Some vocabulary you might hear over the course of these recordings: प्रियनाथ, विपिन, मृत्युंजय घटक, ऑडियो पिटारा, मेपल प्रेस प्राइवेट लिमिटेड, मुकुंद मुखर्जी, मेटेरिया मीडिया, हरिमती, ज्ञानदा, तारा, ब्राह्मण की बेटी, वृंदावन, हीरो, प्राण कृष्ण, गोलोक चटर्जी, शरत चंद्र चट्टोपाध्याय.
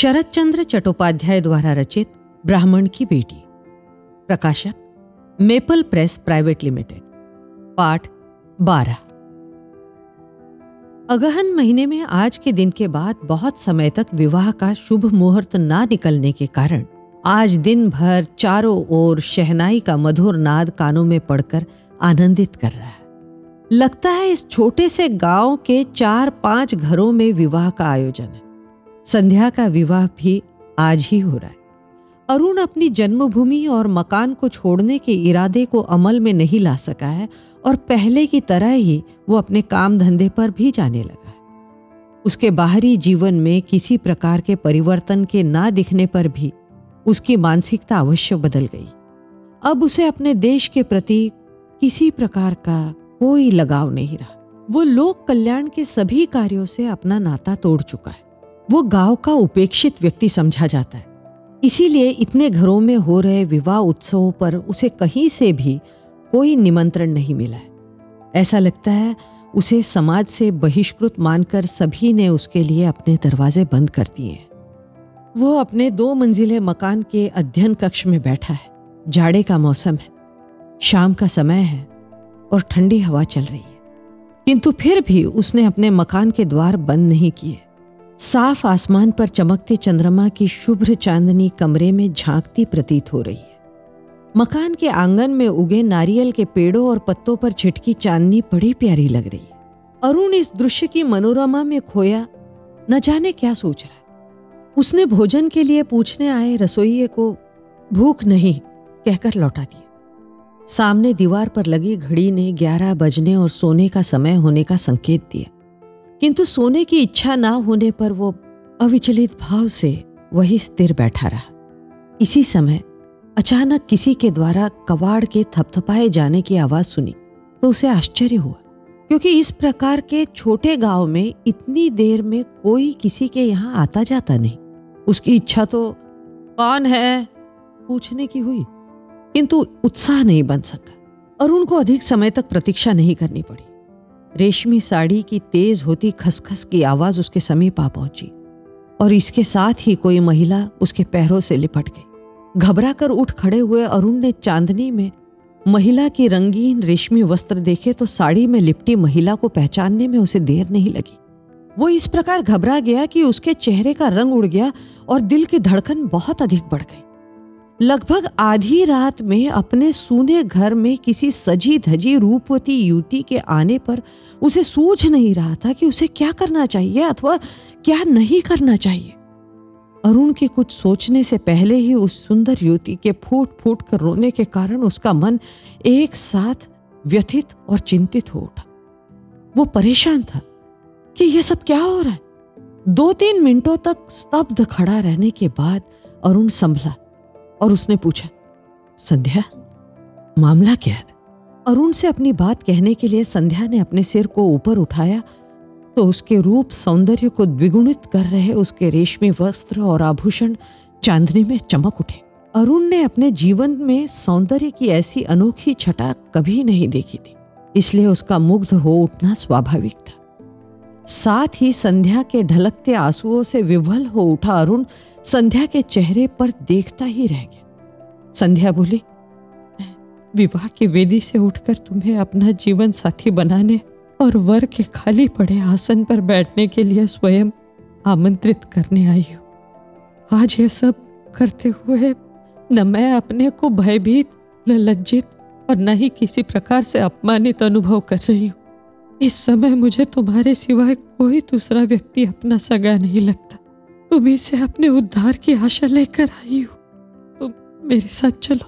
शरत चंद्र चट्टोपाध्याय द्वारा रचित ब्राह्मण की बेटी। प्रकाशक मेपल प्रेस प्राइवेट लिमिटेड। पाठ 12। अगहन महीने में आज के दिन के बाद बहुत समय तक विवाह का शुभ मुहूर्त ना निकलने के कारण आज दिन भर चारों ओर शहनाई का मधुर नाद कानों में पड़कर आनंदित कर रहा है। लगता है इस छोटे से गांव के 4-5 घरों में विवाह का आयोजन है। संध्या का विवाह भी आज ही हो रहा है। अरुण अपनी जन्मभूमि और मकान को छोड़ने के इरादे को अमल में नहीं ला सका है और पहले की तरह ही वो अपने काम धंधे पर भी जाने लगा है। उसके बाहरी जीवन में किसी प्रकार के परिवर्तन के ना दिखने पर भी उसकी मानसिकता अवश्य बदल गई। अब उसे अपने देश के प्रति किसी प्रकार का कोई लगाव नहीं रहा। वो लोक कल्याण के सभी कार्यों से अपना नाता तोड़ चुका है। वो गांव का उपेक्षित व्यक्ति समझा जाता है। इसीलिए इतने घरों में हो रहे विवाह उत्सवों पर उसे कहीं से भी कोई निमंत्रण नहीं मिला है। ऐसा लगता है उसे समाज से बहिष्कृत मानकर सभी ने उसके लिए अपने दरवाजे बंद कर दिए हैं। वो अपने 2 मंजिले मकान के अध्ययन कक्ष में बैठा है। जाड़े का मौसम है, शाम का समय है और ठंडी हवा चल रही है, किंतु फिर भी उसने अपने मकान के द्वार बंद नहीं किए। साफ आसमान पर चमकते चंद्रमा की शुभ्र चांदनी कमरे में झांकती प्रतीत हो रही है। मकान के आंगन में उगे नारियल के पेड़ों और पत्तों पर छिटकी चांदनी बड़ी प्यारी लग रही है। अरुण इस दृश्य की मनोरमा में खोया न जाने क्या सोच रहा है। उसने भोजन के लिए पूछने आए रसोइये को भूख नहीं कहकर लौटा दिया। सामने दीवार पर लगी घड़ी ने 11 बजने और सोने का समय होने का संकेत दिया, किंतु सोने की इच्छा ना होने पर वो अविचलित भाव से वही स्थिर बैठा रहा। इसी समय अचानक किसी के द्वारा कबाड़ के थपथपाए जाने की आवाज़ सुनी तो उसे आश्चर्य हुआ, क्योंकि इस प्रकार के छोटे गांव में इतनी देर में कोई किसी के यहाँ आता जाता नहीं। उसकी इच्छा तो कौन है पूछने की हुई, किंतु उत्साह नहीं बन सका। अरुण को अधिक समय तक प्रतीक्षा नहीं करनी पड़ी। रेशमी साड़ी की तेज होती खसखस की आवाज उसके समीप आ पहुंची और इसके साथ ही कोई महिला उसके पैरों से लिपट गई। घबरा कर उठ खड़े हुए अरुण ने चांदनी में महिला की रंगीन रेशमी वस्त्र देखे तो साड़ी में लिपटी महिला को पहचानने में उसे देर नहीं लगी। वो इस प्रकार घबरा गया कि उसके चेहरे का रंग उड़ गया और दिल की धड़कन बहुत अधिक बढ़ गई। लगभग आधी रात में अपने सूने घर में किसी सजी धजी रूपवती युवती के आने पर उसे सूझ नहीं रहा था कि उसे क्या करना चाहिए अथवा क्या नहीं करना चाहिए। अरुण के कुछ सोचने से पहले ही उस सुंदर युवती के फूट फूट कर रोने के कारण उसका मन एक साथ व्यथित और चिंतित हो उठा। वो परेशान था कि यह सब क्या हो रहा है। 2-3 मिनटों तक स्तब्ध खड़ा रहने के बाद अरुण संभला और उसने पूछा, संध्या मामला क्या है? अरुण से अपनी बात कहने के लिए संध्या ने अपने सिर को ऊपर उठाया तो उसके रूप सौंदर्य को द्विगुणित कर रहे उसके रेशमी वस्त्र और आभूषण चांदनी में चमक उठे। अरुण ने अपने जीवन में सौंदर्य की ऐसी अनोखी छटा कभी नहीं देखी थी, इसलिए उसका मुग्ध हो उठना स्वाभाविक था। साथ ही संध्या के ढलकते आंसुओं से विवल हो उठा अरुण संध्या के चेहरे पर देखता ही रह गया। संध्या बोली, विवाह की वेदी से उठकर तुम्हें अपना जीवन साथी बनाने और वर के खाली पड़े आसन पर बैठने के लिए स्वयं आमंत्रित करने आई हूँ। आज यह सब करते हुए न मैं अपने को भयभीत, न लज्जित और न ही किसी प्रकार से अपमानित अनुभव कर रही हूँ। इस समय मुझे तुम्हारे सिवाय कोई दूसरा व्यक्ति अपना सगा नहीं लगता। तुम्हें से अपने उद्धार की आशा लेकर आई हूँ, तुम मेरे साथ चलो।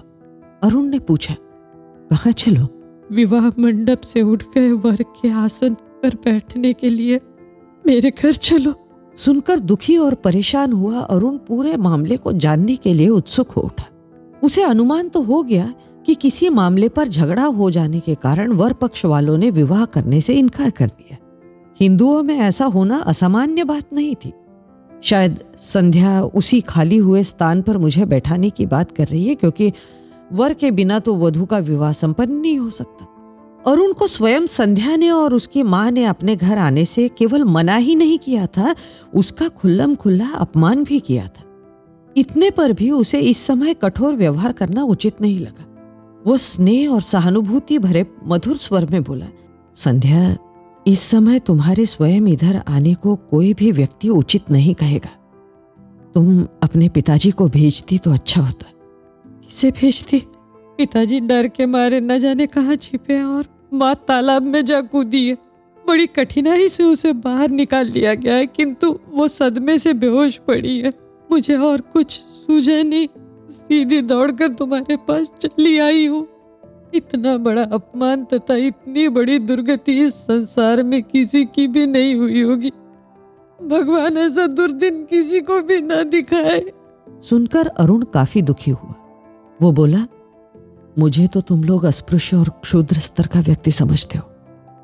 अरुण ने पूछा, कहाँ चलो? विवाह मंडप से उठ गए वर के आसन पर बैठने के लिए मेरे घर चलो। सुनकर दुखी और परेशान हुआ अरुण पूरे मामले को जानने के लिए उत्सुक हो उठा। उसे अनुमान तो हो गया कि किसी मामले पर झगड़ा हो जाने के कारण वर पक्ष वालों ने विवाह करने से इनकार कर दिया। हिंदुओं में ऐसा होना असामान्य बात नहीं थी। शायद संध्या उसी खाली हुए स्थान पर मुझे बैठाने की बात कर रही है, क्योंकि वर के बिना तो वधू का विवाह संपन्न नहीं हो सकता। और उनको स्वयं संध्या ने और उसकी माँ ने अपने घर आने से केवल मना ही नहीं किया था, उसका खुल्लम खुल्ला अपमान भी किया था। इतने पर भी उसे इस समय कठोर व्यवहार करना उचित नहीं लगा। वो स्नेह और सहानुभूति भरे मधुर स्वर में बोला, संध्या, इस समय तुम्हारे स्वयं इधर आने को कोई भी व्यक्ति उचित नहीं कहेगा। तुम अपने पिताजी को भेजती तो अच्छा होता। किसे भेजती? पिताजी डर के मारे न जाने कहाँ छिपे और माँ तालाब में जा कूदी है। बड़ी कठिनाई से उसे बाहर निकाल लिया गया है, किंतु वो सदमे से बेहोश पड़ी है। मुझे और कुछ सूझे नहीं, सीधी दौड़कर तुम्हारे पास चली आई हूँ। इतना बड़ा अपमान तथा इतनी बड़ी दुर्गति इस संसार में किसी की भी नहीं हुई होगी। भगवान ऐसा दुर्दिन किसी को भी न दिखाए। सुनकर अरुण काफी दुखी हुआ। वो बोला, मुझे तो तुम लोग अस्पृश्य और क्षुद्र स्तर का व्यक्ति समझते हो,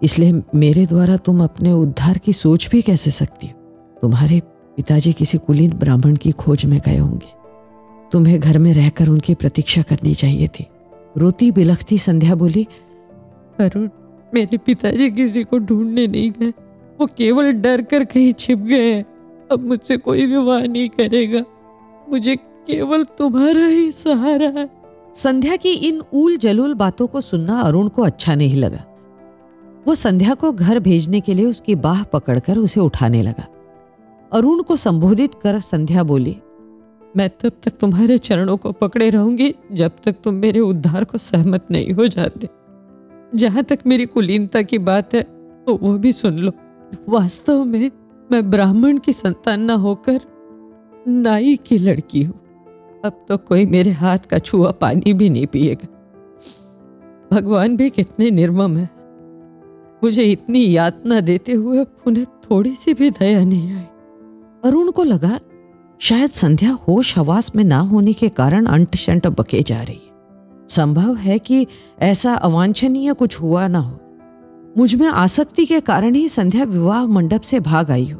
इसलिए मेरे द्वारा तुम अपने उद्धार की सोच भी कैसे सकती हो। तुम्हारे पिताजी किसी कुलीन ब्राह्मण की खोज में गए होंगे। तुम्हें घर में रहकर उनकी प्रतीक्षा करनी चाहिए थी। रोती बिलखती संध्या बोली, अरुण, मेरे पिताजी किसी को ढूंढने नहीं गए। वो केवल डर कर कहीं छिप गए। अब मुझसे कोई विवाह नहीं करेगा। मुझे केवल तुम्हारा ही सहारा है। संध्या की इन ऊल जलूल बातों को सुनना अरुण को अच्छा नहीं लगा। वो संध्या को घर भेजने के लिए उसकी बाह पकड़कर उसे उठाने लगा। अरुण को संबोधित कर संध्या बोली, मैं तब तक तुम्हारे चरणों को पकड़े रहूंगी जब तक तुम मेरे उद्धार को सहमत नहीं हो जाते। जहां तक मेरी कुलीनता की बात है तो वो भी सुन लो। वास्तव में मैं ब्राह्मण की संतान न होकर नाई की लड़की हूँ। अब तो कोई मेरे हाथ का छुआ पानी भी नहीं पिएगा। भगवान भी कितने निर्मम है। मुझे इतनी यातना देते हुए उन्हें थोड़ी सी भी दया नहीं आई। अरुण को लगा शायद संध्या होश हवास में ना होने के कारण अंट शंट बके जा रही है। संभव है कि ऐसा अवांछनीय कुछ हुआ ना हो। मुझ में आसक्ति के कारण ही संध्या विवाह मंडप से भाग आई हो।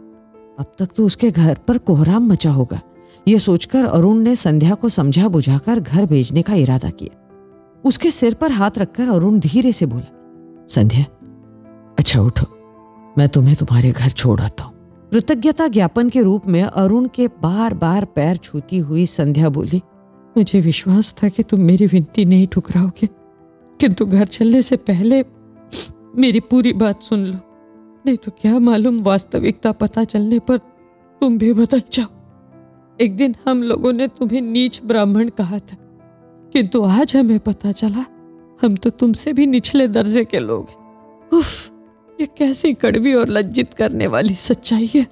अब तक तो उसके घर पर कोहराम मचा होगा। ये सोचकर अरुण ने संध्या को समझा बुझाकर घर भेजने का इरादा किया। उसके सिर पर हाथ रखकर अरुण धीरे से बोला, संध्या, अच्छा उठो, मैं तुम्हें तुम्हारे घर छोड़ आता हूँ। कृतज्ञता ज्ञापन के रूप में अरुण के बार बार पैर छूती हुई संध्या बोली, मुझे विश्वास था कि तुम मेरी विनती नहीं ठुकराओगे, किंतु घर चलने से पहले मेरी पूरी बात सुन लो, नहीं तो क्या मालूम वास्तविकता पता चलने पर तुम भी बदल जाओ। एक दिन हम लोगों ने तुम्हें नीच ब्राह्मण कहा था, किंतु आज हमें पता चला हम तो तुमसे भी निचले दर्जे के लोग हैं। उफ, ये कैसी कड़वी और लज्जित करने वाली सच्चाई है।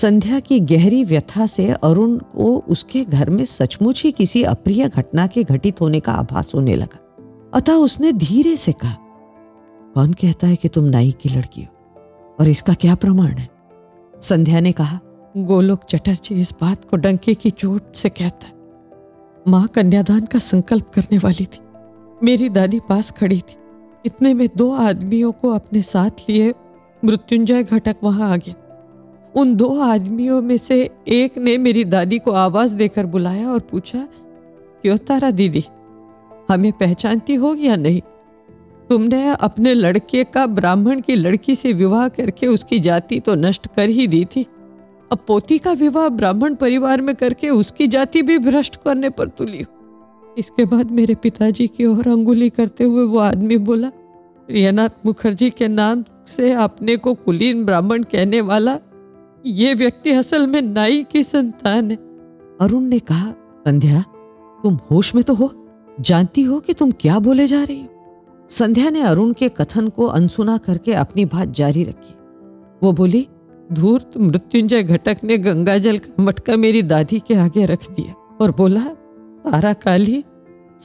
संध्या की गहरी व्यथा से अरुण को उसके घर में सचमुच ही किसी अप्रिय घटना के घटित होने का आभास होने लगा। अतः उसने धीरे से कहा, कौन कहता है कि तुम नाई की लड़की हो और इसका क्या प्रमाण है? संध्या ने कहा, गोलोक चटर्जी इस बात को डंके की चोट से कहता है। माँ कन्यादान का संकल्प करने वाली थी। मेरी दादी पास खड़ी थी। इतने में दो आदमियों को अपने साथ लिए मृत्युंजय घटक वहां आ गया। उन दो आदमियों में से एक ने मेरी दादी को आवाज देकर बुलाया और पूछा, क्यों तारा दीदी, हमें पहचानती हो या नहीं? तुमने अपने लड़के का ब्राह्मण की लड़की से विवाह करके उसकी जाति तो नष्ट कर ही दी थी। अब पोती का विवाह ब्राह्मण परिवार में करके उसकी जाति भी भ्रष्ट करने पर तुली हो। इसके बाद मेरे पिताजी की ओर अंगुली करते हुए वो आदमी बोला, प्रियनाथ मुखर्जी के नाम से अपने को कुलीन ब्राह्मण कहने वाला ये व्यक्ति असल में नाई की संतान है। अरुण ने कहा, संध्या, तुम होश में तो हो? जानती हो कि तुम क्या बोले जा रही हो? संध्या ने अरुण के कथन को अनसुना करके अपनी बात जारी रखी। वो बोली, धूर्त मृत्युंजय घटक ने गंगाजल का मटका मेरी दादी के आगे रख दिया और बोला, तारा काली,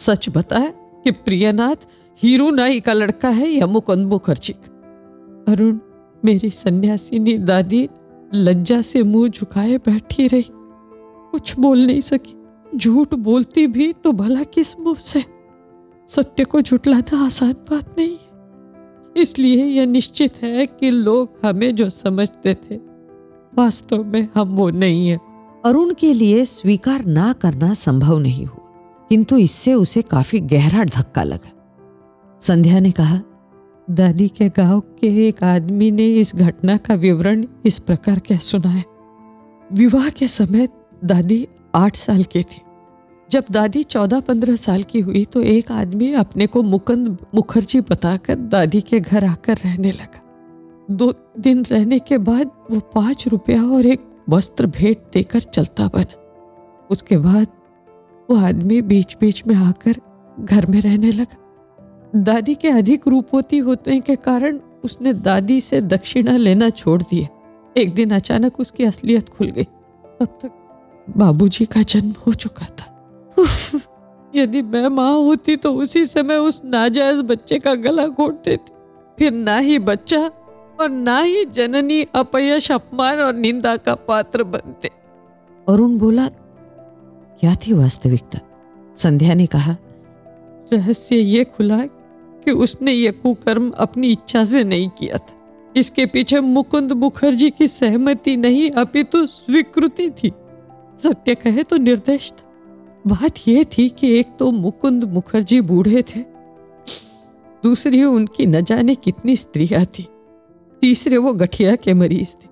सच बताए कि प्रियनाथ हीरो नाई का लड़का है या मुकुंद मुखर्जी? अरुण, मेरी सन्यासिनी दादी लज्जा से मुंह झुकाए बैठी रही, कुछ बोल नहीं सकी। झूठ बोलती भी तो भला किस मुंह से? सत्य को झुटलाना आसान बात नहीं है। इसलिए यह निश्चित है कि लोग हमें जो समझते थे वास्तव में हम वो नहीं है। अरुण के लिए स्वीकार ना करना संभव नहीं हुआ, किंतु इससे उसे काफी गहरा धक्का लगा। संध्या ने कहा, दादी के गांव के एक आदमी ने इस घटना का विवरण इस प्रकार कह सुनाया। विवाह के समय दादी 8 साल की थी। जब दादी 14-15 साल की हुई तो एक आदमी अपने को मुकुंद मुखर्जी बताकर दादी के घर आकर रहने लगा। 2 दिन रहने के बाद वो 5 रुपया और एक वस्त्र भेंट देकर चलता बना। उसके बाद वो आदमी बीच बीच में आकर घर में रहने लगा। दादी के अधिक रूपवती होने के कारण उसने दादी से दक्षिणा लेना छोड़ दिया। एक दिन अचानक उसकी असलियत खुल गई। तब तक बाबूजी का जन्म हो चुका था। यदि मैं माँ होती तो उसी समय उस नाजायज बच्चे का गला घोंट देती। फिर ना ही बच्चा और ना ही जननी अपयश, अपमान और निंदा का पात्र बनते। अरुण बोला, क्या थी वास्तविकता? संध्या ने कहा, रहस्य ये खुला कि उसने ये कुकर्म अपनी इच्छा से नहीं किया था। इसके पीछे मुकुंद मुखर्जी की सहमति नहीं अपितु स्वीकृति थी। सत्य कहे तो निर्देश था। बात यह थी कि एक तो मुकुंद मुखर्जी बूढ़े थे, दूसरी उनकी न जाने कितनी स्त्रियां थी, तीसरे वो गठिया के मरीज थे।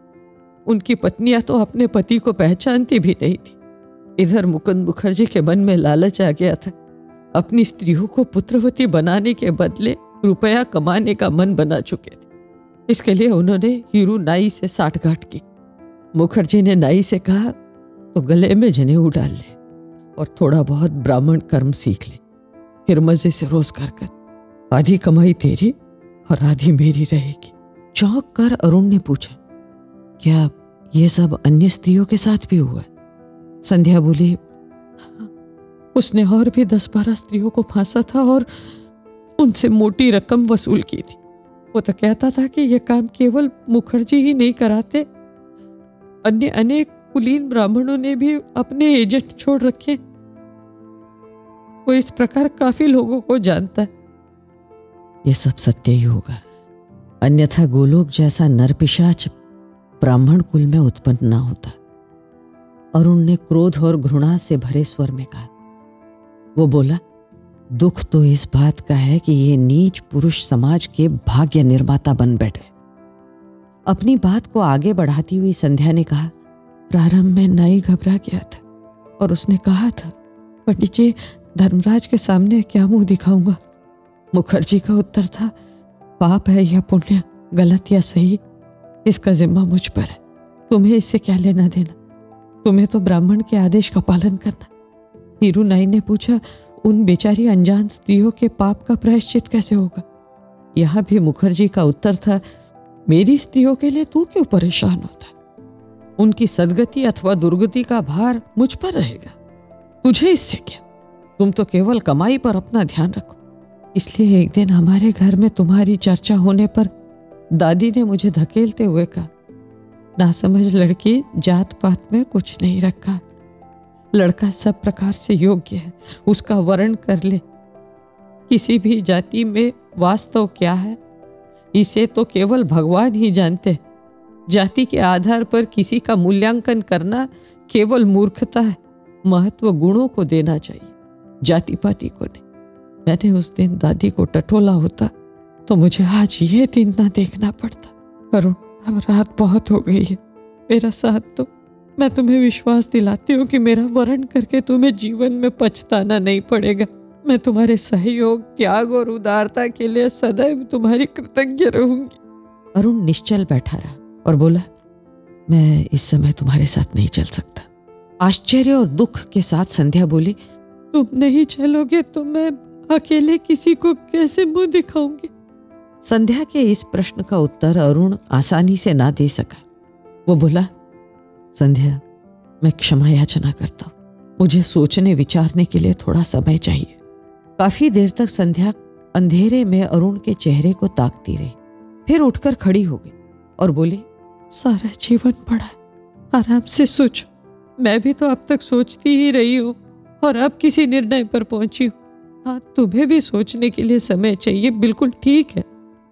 उनकी पत्नियां तो अपने पति को पहचानती भी नहीं थी। इधर मुकुंद मुखर्जी के मन में लालच आ गया था। अपनी स्त्रियों को पुत्रवती बनाने के बदले रुपया कमाने का मन बना चुके थे। इसके लिए उन्होंने हीरो नाई से साठगांठ की। मुखर्जी ने नाई से कहा तो गले में जनेऊ डाल ले और थोड़ा बहुत ब्राह्मण कर्म सीख ले, फिर मजे से रोजगार कर। आधी कमाई तेरी और आधी मेरी रहेगी। चौंक कर अरुण ने पूछा, क्या ये सब अन्य स्त्रियों के साथ भी हुआ? संध्या बोली, हाँ, उसने और भी 10-12 स्त्रियों को फांसा था और उनसे मोटी रकम वसूल की थी। वो तो कहता था कि ये काम केवल मुखर्जी ही नहीं कराते, अन्य अनेक कुलीन ब्राह्मणों ने भी अपने एजेंट छोड़ रखे। वो इस प्रकार काफी लोगों को जानता है। ये सब सत्य ही होगा, अन्यथा गोलोक जैसा नरपिशाच ब्राह्मण कुल में उत्पन्न ना होता। अरुण ने क्रोध और घृणा से भरे स्वर में कहा। वो बोला, दुख तो इस बात का है कि ये नीच पुरुष समाज के भाग्य निर्माता बन बैठे। अपनी बात को आगे बढ़ाती हुई संध्या ने कहा, प्रारंभ में नाई घबरा गया था और उसने कहा था, पंडित जी धर्मराज के सामने क्या मुंह दिखाऊंगा? मुखर्जी का उत्तर था, पाप है या पुण्य, गलत या सही, इसका जिम्मा मुझ पर है। तुम्हें इससे क्या लेना देना, तुम्हें तो ब्राह्मण के आदेश का पालन करना। हीरू नाई ने पूछा, उन बेचारी अनजान स्त्रियों के पाप का प्रायश्चित कैसे होगा? यहाँ भी मुखर्जी का उत्तर था, मेरी स्त्रियों के लिए तू क्यों परेशान होता है? उनकी सदगति अथवा दुर्गति का भार मुझ पर रहेगा, तुझे इससे क्या? तुम तो केवल कमाई पर अपना ध्यान रखो। इसलिए एक दिन हमारे घर में तुम्हारी चर्चा होने पर दादी ने मुझे धकेलते हुए कहा, नासमझ लड़की, जात पात में कुछ नहीं रखा, लड़का सब प्रकार से योग्य है, उसका वर्ण कर ले। किसी भी जाति में वास्तव क्या है इसे तो केवल भगवान ही जानते। जाति के आधार पर किसी का मूल्यांकन करना केवल मूर्खता है, महत्व गुणों को देना चाहिए, जाति पाति को नहीं। मैंने उस दिन दादी को टटोला होता तो मुझे आज यह दिन ना देखना पड़ता। अरुण, अब रात बहुत हो गई है, मेरा साथ तो। मैं तुम्हें विश्वास दिलाती हूँ कि मेरा वरण करके तुम्हें जीवन में पछताना नहीं पड़ेगा। मैं तुम्हारे सहयोग, त्याग और उदारता के लिए सदैव तुम्हारी कृतज्ञ रहूंगी। अरुण निश्चल बैठा रहा और बोला, मैं इस समय तुम्हारे साथ नहीं चल सकता। आश्चर्य और दुख के साथ संध्या बोली, तुम नहीं चलोगे तो मैं अकेले किसी को कैसे मुंह दिखाऊंगी? संध्या के इस प्रश्न का उत्तर अरुण आसानी से ना दे सका। वो बोला, संध्या, मैं क्षमा याचना करता हूँ, मुझे सोचने विचारने के लिए थोड़ा समय चाहिए। काफी देर तक संध्या अंधेरे में अरुण के चेहरे को ताकती रही, फिर उठकर खड़ी हो गई और बोली, सारा जीवन पड़ा है, आराम से सोचो। मैं भी तो अब तक सोचती ही रही हूँ और अब किसी निर्णय पर पहुंची हूँ। हाँ, तुम्हें भी सोचने के लिए समय चाहिए, बिल्कुल ठीक है।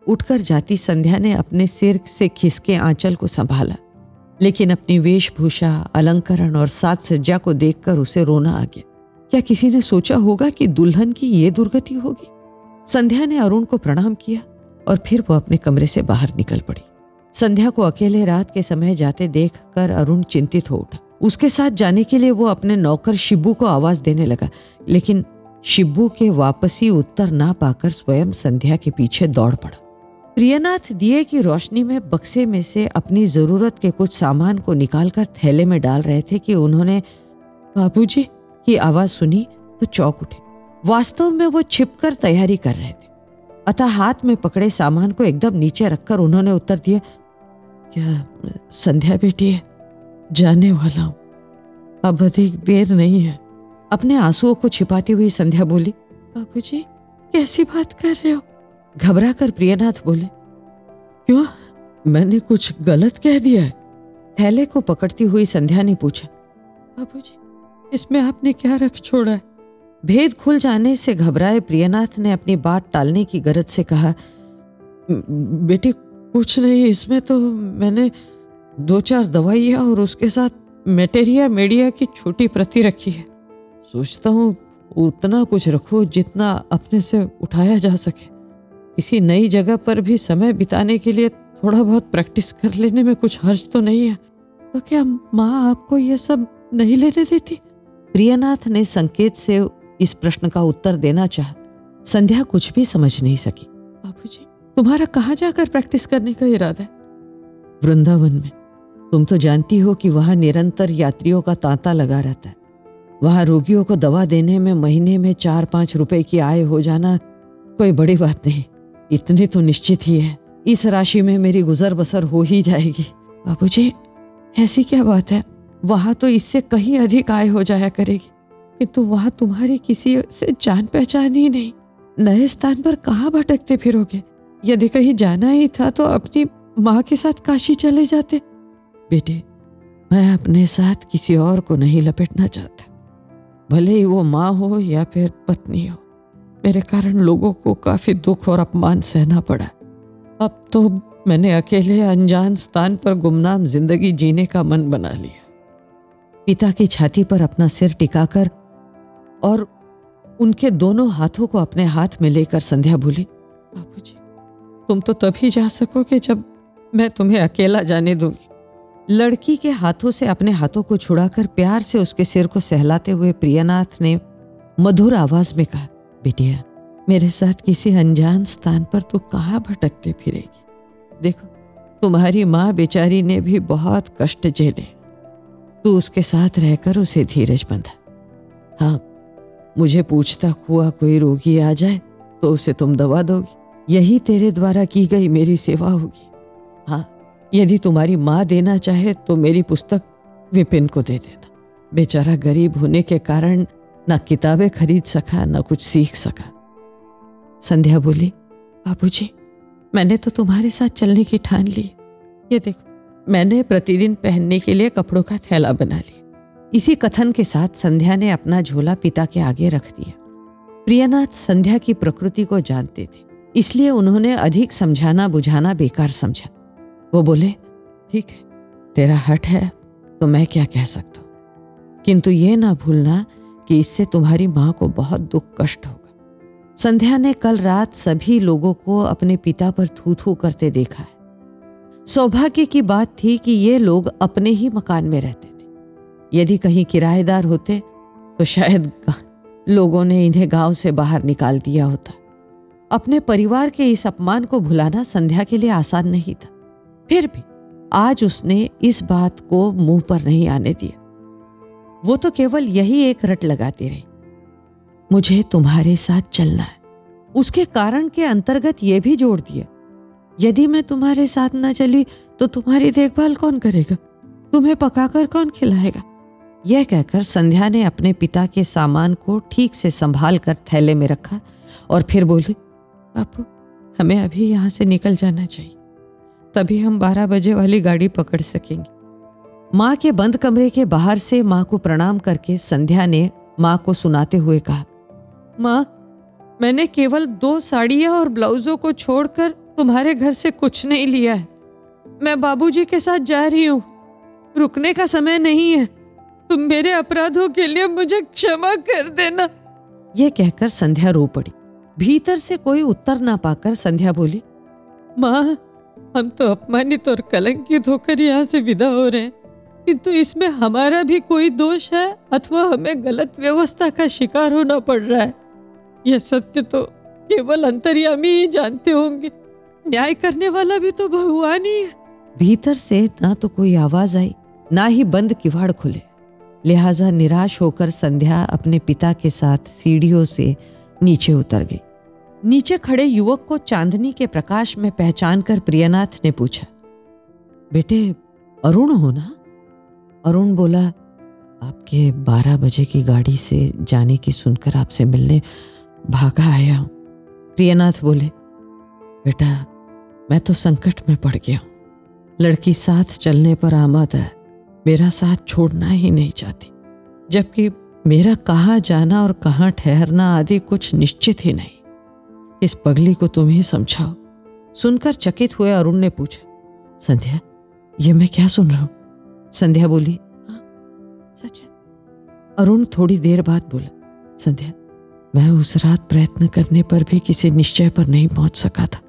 उठकर जाती संध्या ने अपने सिर से खिसके आंचल को संभाला, लेकिन अपनी वेशभूषा, अलंकरण और साज सज्जा को देखकर उसे रोना आ गया। क्या किसी ने सोचा होगा कि दुल्हन की ये दुर्गति होगी? संध्या ने अरुण को प्रणाम किया और फिर वो अपने कमरे से बाहर निकल पड़ी। संध्या को अकेले रात के समय जाते देख कर अरुण चिंतित हो उठा। उसके साथ जाने के लिए वो अपने नौकर शिब्बू को आवाज देने लगा, लेकिन शिब्बू के वापसी उत्तर ना पाकर स्वयं संध्या के पीछे दौड़ पड़ा। प्रियनाथ दिए की रोशनी में बक्से में से अपनी जरूरत के कुछ सामान को निकालकर थैले में डाल रहे थे कि उन्होंने बाबूजी की आवाज सुनी तो चौंक उठे। वास्तव में वो छिपकर तैयारी कर रहे थे, अतः हाथ में पकड़े सामान को एकदम नीचे रखकर उन्होंने उत्तर दिया, क्या संध्या बेटी है? जाने वाला हूँ, अब अधिक देर नहीं है। अपने आंसुओं को छिपाती हुई संध्या बोली, बाबूजी कैसी बात कर रहे हो? घबरा कर प्रियनाथ बोले, क्यों, मैंने कुछ गलत कह दिया है? थैले को पकड़ती हुई संध्या ने पूछा, बाबूजी इसमें आपने क्या रख छोड़ा है? भेद खुल जाने से घबराए प्रियनाथ ने अपनी बात टालने की गरज से कहा, बेटी कुछ नहीं, इसमें तो मैंने 2-4 दवाइयाँ और उसके साथ मेटेरिया मीडिया की छोटी प्रति रखी है। सोचता हूँ उतना कुछ रखो जितना अपने से उठाया जा सके। किसी नई जगह पर भी समय बिताने के लिए थोड़ा बहुत प्रैक्टिस कर लेने में कुछ हर्ज तो नहीं है। तो क्या माँ आपको ये सब नहीं लेने देती? प्रियनाथ ने संकेत से इस प्रश्न का उत्तर देना चाहा। संध्या कुछ भी समझ नहीं सकी। बाबूजी तुम्हारा कहाँ जाकर प्रैक्टिस करने का इरादा है? वृंदावन में। तुम तो जानती हो कि वहाँ निरंतर यात्रियों का तांता लगा रहता है। वहाँ रोगियों को दवा देने में महीने में 4-5 रुपए की आय हो जाना कोई बड़ी बात नहीं। इतनी तो निश्चित ही है, इस राशि में मेरी गुजर बसर हो ही जाएगी। बाबूजी ऐसी क्या बात है, वहाँ तो इससे कहीं अधिक आय हो जाया करेगी। किंतु वहाँ तुम्हारी किसी से जान पहचान ही नहीं। नए स्थान पर कहाँ भटकते फिरोगे? यदि कहीं जाना ही था तो अपनी माँ के साथ काशी चले जाते। बेटे मैं अपने साथ किसी और को नहीं लपेटना चाहता, भले ही वो माँ हो या फिर पत्नी हो। मेरे कारण लोगों को काफी दुख और अपमान सहना पड़ा। अब तो मैंने अकेले अनजान स्थान पर गुमनाम जिंदगी जीने का मन बना लिया। पिता की छाती पर अपना सिर टिकाकर और उनके दोनों हाथों को अपने हाथ में लेकर संध्या बोली, बाबूजी तुम तो तभी जा सकोगे जब मैं तुम्हें अकेला जाने दूंगी। लड़की के हाथों से अपने हाथों को छुड़ाकर प्यार से उसके सिर को सहलाते हुए प्रियनाथ ने मधुर आवाज में कहा, बेटिया मेरे साथ किसी अनजान स्थान पर तू कहाँ भटकते फिरेगी? देखो तुम्हारी माँ बेचारी ने भी बहुत कष्ट झेले। तू उसके साथ रहकर उसे धीरज बंधा। हाँ, मुझे पूछता हुआ कोई रोगी आ जाए तो उसे तुम दवा दोगी। यही तेरे द्वारा की गई मेरी सेवा होगी। हाँ, यदि तुम्हारी माँ देना चाहे तो मेरी पुस्तक विपिन को दे देना। बेचारा गरीब होने के कारण ना किताबें खरीद सका ना कुछ सीख सका। संध्या बोली, बाबूजी मैंने तो तुम्हारे साथ चलने की ठान ली। ये देखो मैंने प्रतिदिन पहनने के लिए कपड़ों का थैला बना लिया। इसी कथन के साथ संध्या ने अपना झोला पिता के आगे रख दिया। प्रियनाथ संध्या की प्रकृति को जानते थे, इसलिए उन्होंने अधिक समझाना बुझाना बेकार समझा। वो बोले, ठीक है तेरा हट है तो मैं क्या कह सकता हूँ, किंतु ये ना भूलना कि इससे तुम्हारी माँ को बहुत दुख कष्ट होगा। संध्या ने कल रात सभी लोगों को अपने पिता पर थू थू करते देखा है। सौभाग्य की बात थी कि ये लोग अपने ही मकान में रहते थे। यदि कहीं किराएदार होते तो शायद लोगों ने इन्हें गांव से बाहर निकाल दिया होता। अपने परिवार के इस अपमान को भुलाना संध्या के लिए आसान नहीं था। फिर भी आज उसने इस बात को मुंह पर नहीं आने दिया। वो तो केवल यही एक रट लगाती रही, मुझे तुम्हारे साथ चलना है। उसके कारण के अंतर्गत ये भी जोड़ दिया, यदि मैं तुम्हारे साथ ना चली तो तुम्हारी देखभाल कौन करेगा, तुम्हें पकाकर कौन खिलाएगा। यह कहकर संध्या ने अपने पिता के सामान को ठीक से संभाल कर थैले में रखा और फिर बोली, बापू हमें अभी यहाँ से निकल जाना चाहिए, तभी हम 12 बजे वाली गाड़ी पकड़ सकेंगे। माँ के बंद कमरे के बाहर से माँ को प्रणाम करके संध्या ने माँ को सुनाते हुए कहा, माँ मैंने केवल 2 साड़ियाँ और ब्लाउजों को छोड़कर तुम्हारे घर से कुछ नहीं लिया है। मैं बाबूजी के साथ जा रही हूँ, रुकने का समय नहीं है। तुम मेरे अपराधों के लिए मुझे क्षमा कर देना। यह कहकर संध्या रो पड़ी। भीतर से कोई उत्तर ना पाकर संध्या बोली, माँ, हम तो अपमानित और कलंकित होकर यहाँ से विदा हो रहे हैं, किंतु इसमें हमारा भी कोई दोष है अथवा हमें गलत व्यवस्था का शिकार होना पड़ रहा है। यह सत्य तो केवल अंतर्यामी ही जानते होंगे। न्याय करने वाला भी तो भगवान ही है। भीतर से ना तो कोई आवाज आई, ना ही बंद किवाड़ खुले। लिहाजा निराश होकर संध्या अपने पिता के साथ सीढ़ियों से नीचे उतर गई। नीचे खड़े युवक को चांदनी के प्रकाश में पहचान कर प्रियनाथ ने पूछा, बेटे अरुण हो ना? अरुण बोला, आपके 12 बजे की गाड़ी से जाने की सुनकर आपसे मिलने भागा आया हूँ। प्रियनाथ बोले, बेटा मैं तो संकट में पड़ गया हूँ। लड़की साथ चलने पर आमादा है, मेरा साथ छोड़ना ही नहीं चाहती, जबकि मेरा कहाँ जाना और कहाँ ठहरना आदि कुछ निश्चित ही नहीं। इस पगली को तुम ही समझाओ। सुनकर चकित हुए अरुण ने पूछा, संध्या ये मैं क्या सुन रहा हूँ? संध्या बोली, हाँ सच है। अरुण थोड़ी देर बाद बोला, संध्या मैं उस रात प्रयत्न करने पर भी किसी निश्चय पर नहीं पहुंच सका था,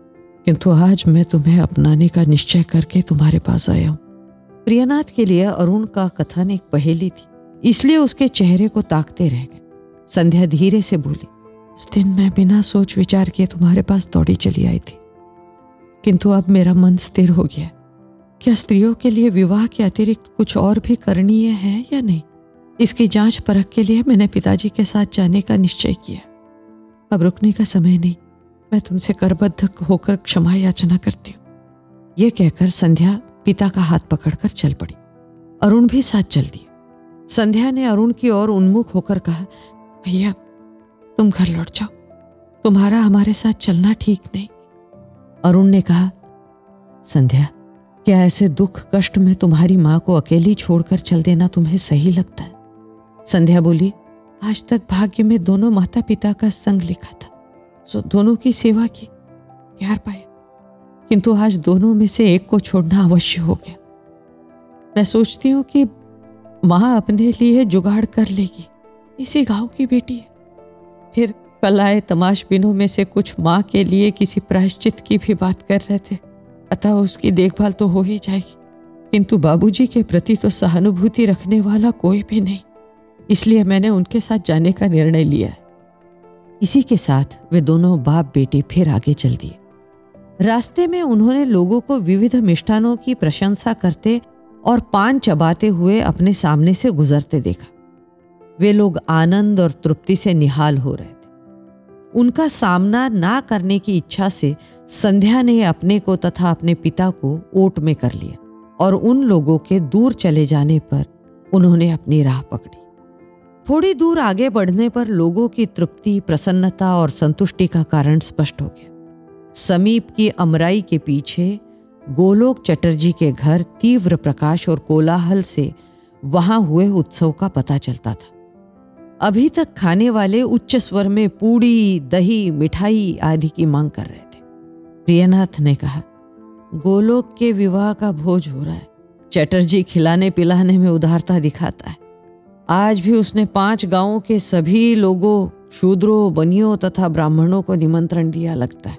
किंतु आज मैं तुम्हें अपनाने का निश्चय करके तुम्हारे पास आया हूँ। प्रियनाथ के लिए अरुण का कथन एक पहेली थी, इसलिए उसके चेहरे को ताकते रह गए। संध्या धीरे से बोली, उस दिन मैं बिना सोच विचार के तुम्हारे पास दौड़ी चली आई थी, किंतु अब मेरा मन स्थिर हो गया। क्या स्त्रियों के लिए विवाह के अतिरिक्त कुछ और भी करणीय है या नहीं, इसकी जांच परख के लिए मैंने पिताजी के साथ जाने का निश्चय किया। अब रुकने का समय नहीं, मैं तुमसे करबद्ध होकर क्षमा याचना करती हूँ। यह कहकर संध्या पिता का हाथ पकड़कर चल पड़ी। अरुण भी साथ चल दिया। संध्या ने अरुण की ओर उन्मुख होकर कहा, भैया तुम घर लौट जाओ, तुम्हारा हमारे साथ चलना ठीक नहीं। अरुण ने कहा, संध्या क्या ऐसे दुख कष्ट में तुम्हारी माँ को अकेली छोड़कर चल देना तुम्हें सही लगता है? संध्या बोली, आज तक भाग्य में दोनों माता पिता का संग लिखा था, सो दोनों की सेवा की, प्यार पाया, किंतु आज दोनों में से एक को छोड़ना अवश्य हो गया। मैं सोचती हूँ कि माँ अपने लिए जुगाड़ कर लेगी, इसी गाँव की बेटी है। फिर कल आए तमाशबिनों में से कुछ माँ के लिए किसी प्रायश्चित की भी बात कर रहे थे, अतः उसकी देखभाल तो हो ही जाएगी, किंतु बाबूजी के प्रति तो सहानुभूति रखने वाला कोई भी नहीं, इसलिए मैंने उनके साथ जाने का निर्णय लिया है। इसी के साथ वे दोनों बाप बेटी फिर आगे चल दिए। रास्ते में उन्होंने लोगों को विविध मिष्ठानों की प्रशंसा करते और पान चबाते हुए अपने सामने से गुजरते देखा। वे लोग आनंद और तृप्ति से निहाल हो रहे थे। उनका सामना ना करने की इच्छा से संध्या ने अपने को तथा अपने पिता को ओट में कर लिया और उन लोगों के दूर चले जाने पर उन्होंने अपनी राह पकड़ी। थोड़ी दूर आगे बढ़ने पर लोगों की तृप्ति, प्रसन्नता और संतुष्टि का कारण स्पष्ट हो गया। समीप की अमराई के पीछे गोलोक चटर्जी के घर तीव्र प्रकाश और कोलाहल से वहां हुए उत्सव का पता चलता था। अभी तक खाने वाले उच्च स्वर में पूड़ी, दही, मिठाई आदि की मांग कर रहे थे। प्रियनाथ ने कहा, गोलोक के विवाह का भोज हो रहा है। चटर्जी खिलाने पिलाने में उदारता दिखाता है। आज भी उसने 5 गांवों के सभी लोगों, शूद्रों, बनियों तथा ब्राह्मणों को निमंत्रण दिया लगता है।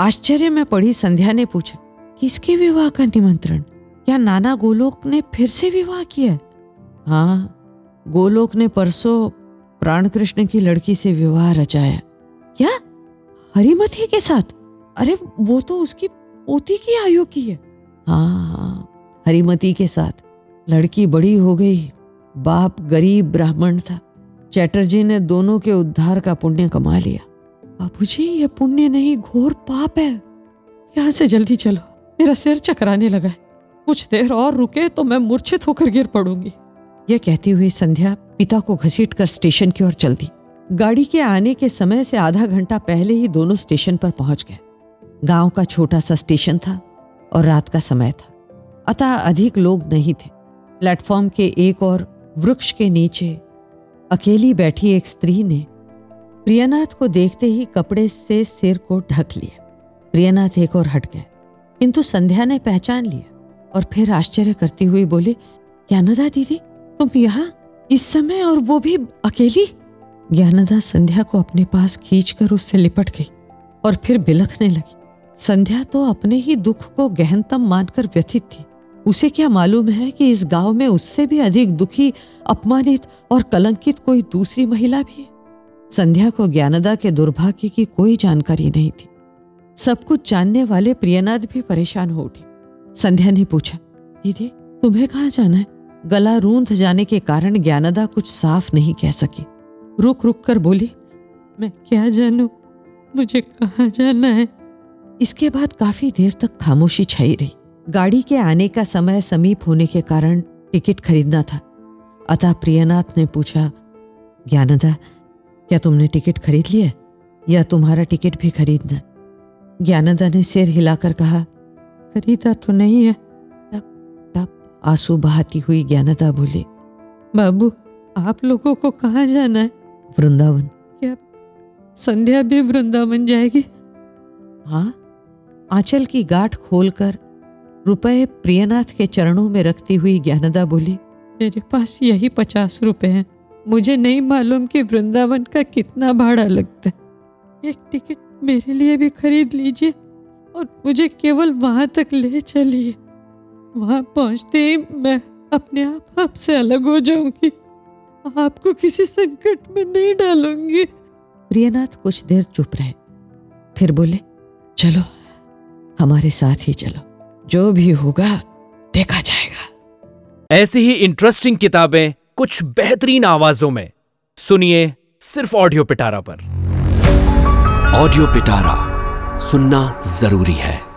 आश्चर्य में पड़ी संध्या ने पूछा, किसके विवाह का निमंत्रण? क्या नाना गोलोक ने फिर से विवाह किया? हाँ, गोलोक ने परसों प्राण कृष्ण की लड़की से विवाह रचाया। क्या? हरिमती के साथ? अरे वो तो उसकी पोती की आयु की है। हाँ, हरिमती के साथ। लड़की बड़ी हो गई। बाप गरीब ब्राह्मण था। चटर्जी ने दोनों के उद्धार का पुण्य कमा लिया। बाबूजी, ये पुण्य नहीं, घोर पाप है। यहाँ से जल्दी चलो, मेरा सिर चकराने लगा है। कुछ देर और रुके तो मैं मूर्छित होकर गिर पड़ूंगी। यह कहती हुई संध्या पिता को घसीटकर स्टेशन की ओर चल दी। गाड़ी के आने के समय से आधा घंटा पहले ही दोनों स्टेशन पर पहुंच गए। गांव का छोटा सा स्टेशन था और रात का समय था, अतः अधिक लोग नहीं थे। प्लेटफॉर्म के एक और वृक्ष के नीचे अकेली बैठी एक स्त्री ने प्रियनाथ को देखते ही कपड़े से सिर को ढक लिया। प्रियनाथ एक और हट गए, किंतु संध्या ने पहचान लिया और फिर आश्चर्य करती हुई बोली, ज्ञानदा दीदी तुम यहाँ इस समय, और वो भी अकेली? ज्ञानदा संध्या को अपने पास खींचकर उससे लिपट गई और फिर बिलखने लगी। संध्या तो अपने ही दुख को गहनतम मानकर व्यथित थी। उसे क्या मालूम है कि इस गांव में उससे भी अधिक दुखी, अपमानित और कलंकित कोई दूसरी महिला भी है। संध्या को ज्ञानदा के दुर्भाग्य की कोई जानकारी नहीं थी। सब कुछ जानने वाले प्रियनाथ भी परेशान हो उठे। संध्या ने पूछा, दीदी तुम्हें कहाँ जाना है? गला रूंध जाने के कारण ज्ञानदा कुछ साफ नहीं कह सकी। रुक रुक कर बोली, मैं क्या जानूं, मुझे कहाँ जाना है? इसके बाद काफी देर तक खामोशी छाई रही। गाड़ी के आने का समय समीप होने के कारण टिकट खरीदना था, अतः प्रियनाथ ने पूछा, ज्ञानदा क्या तुमने टिकट खरीद लिया या तुम्हारा टिकट भी खरीदना? ज्ञानदा ने सिर हिलाकर कहा, खरीदा तो नहीं है। तब टप आंसू बहाती हुई ज्ञानदा बोली, बाबू आप लोगों को कहाँ जाना है? वृंदावन। क्या संध्या भी वृंदावन जाएगी? हाँ। आंचल की गांठ खोलकर रुपए प्रियनाथ के चरणों में रखती हुई ज्ञानदा बोली, मेरे पास यही 50 रुपए हैं। मुझे नहीं मालूम कि वृंदावन का कितना भाड़ा लगता है। एक टिकट मेरे लिए भी खरीद लीजिए और मुझे केवल वहाँ तक ले चलिए। वहाँ पहुँचते ही मैं अपने आप आपसे अलग हो जाऊँगी, आपको किसी संकट में नहीं डालूंगी। प्रियनाथ कुछ देर चुप रहे, फिर बोले, चलो हमारे साथ ही चलो, जो भी होगा देखा जाएगा। ऐसी ही इंटरेस्टिंग किताबें कुछ बेहतरीन आवाजों में सुनिए सिर्फ ऑडियो पिटारा पर। ऑडियो पिटारा सुनना जरूरी है।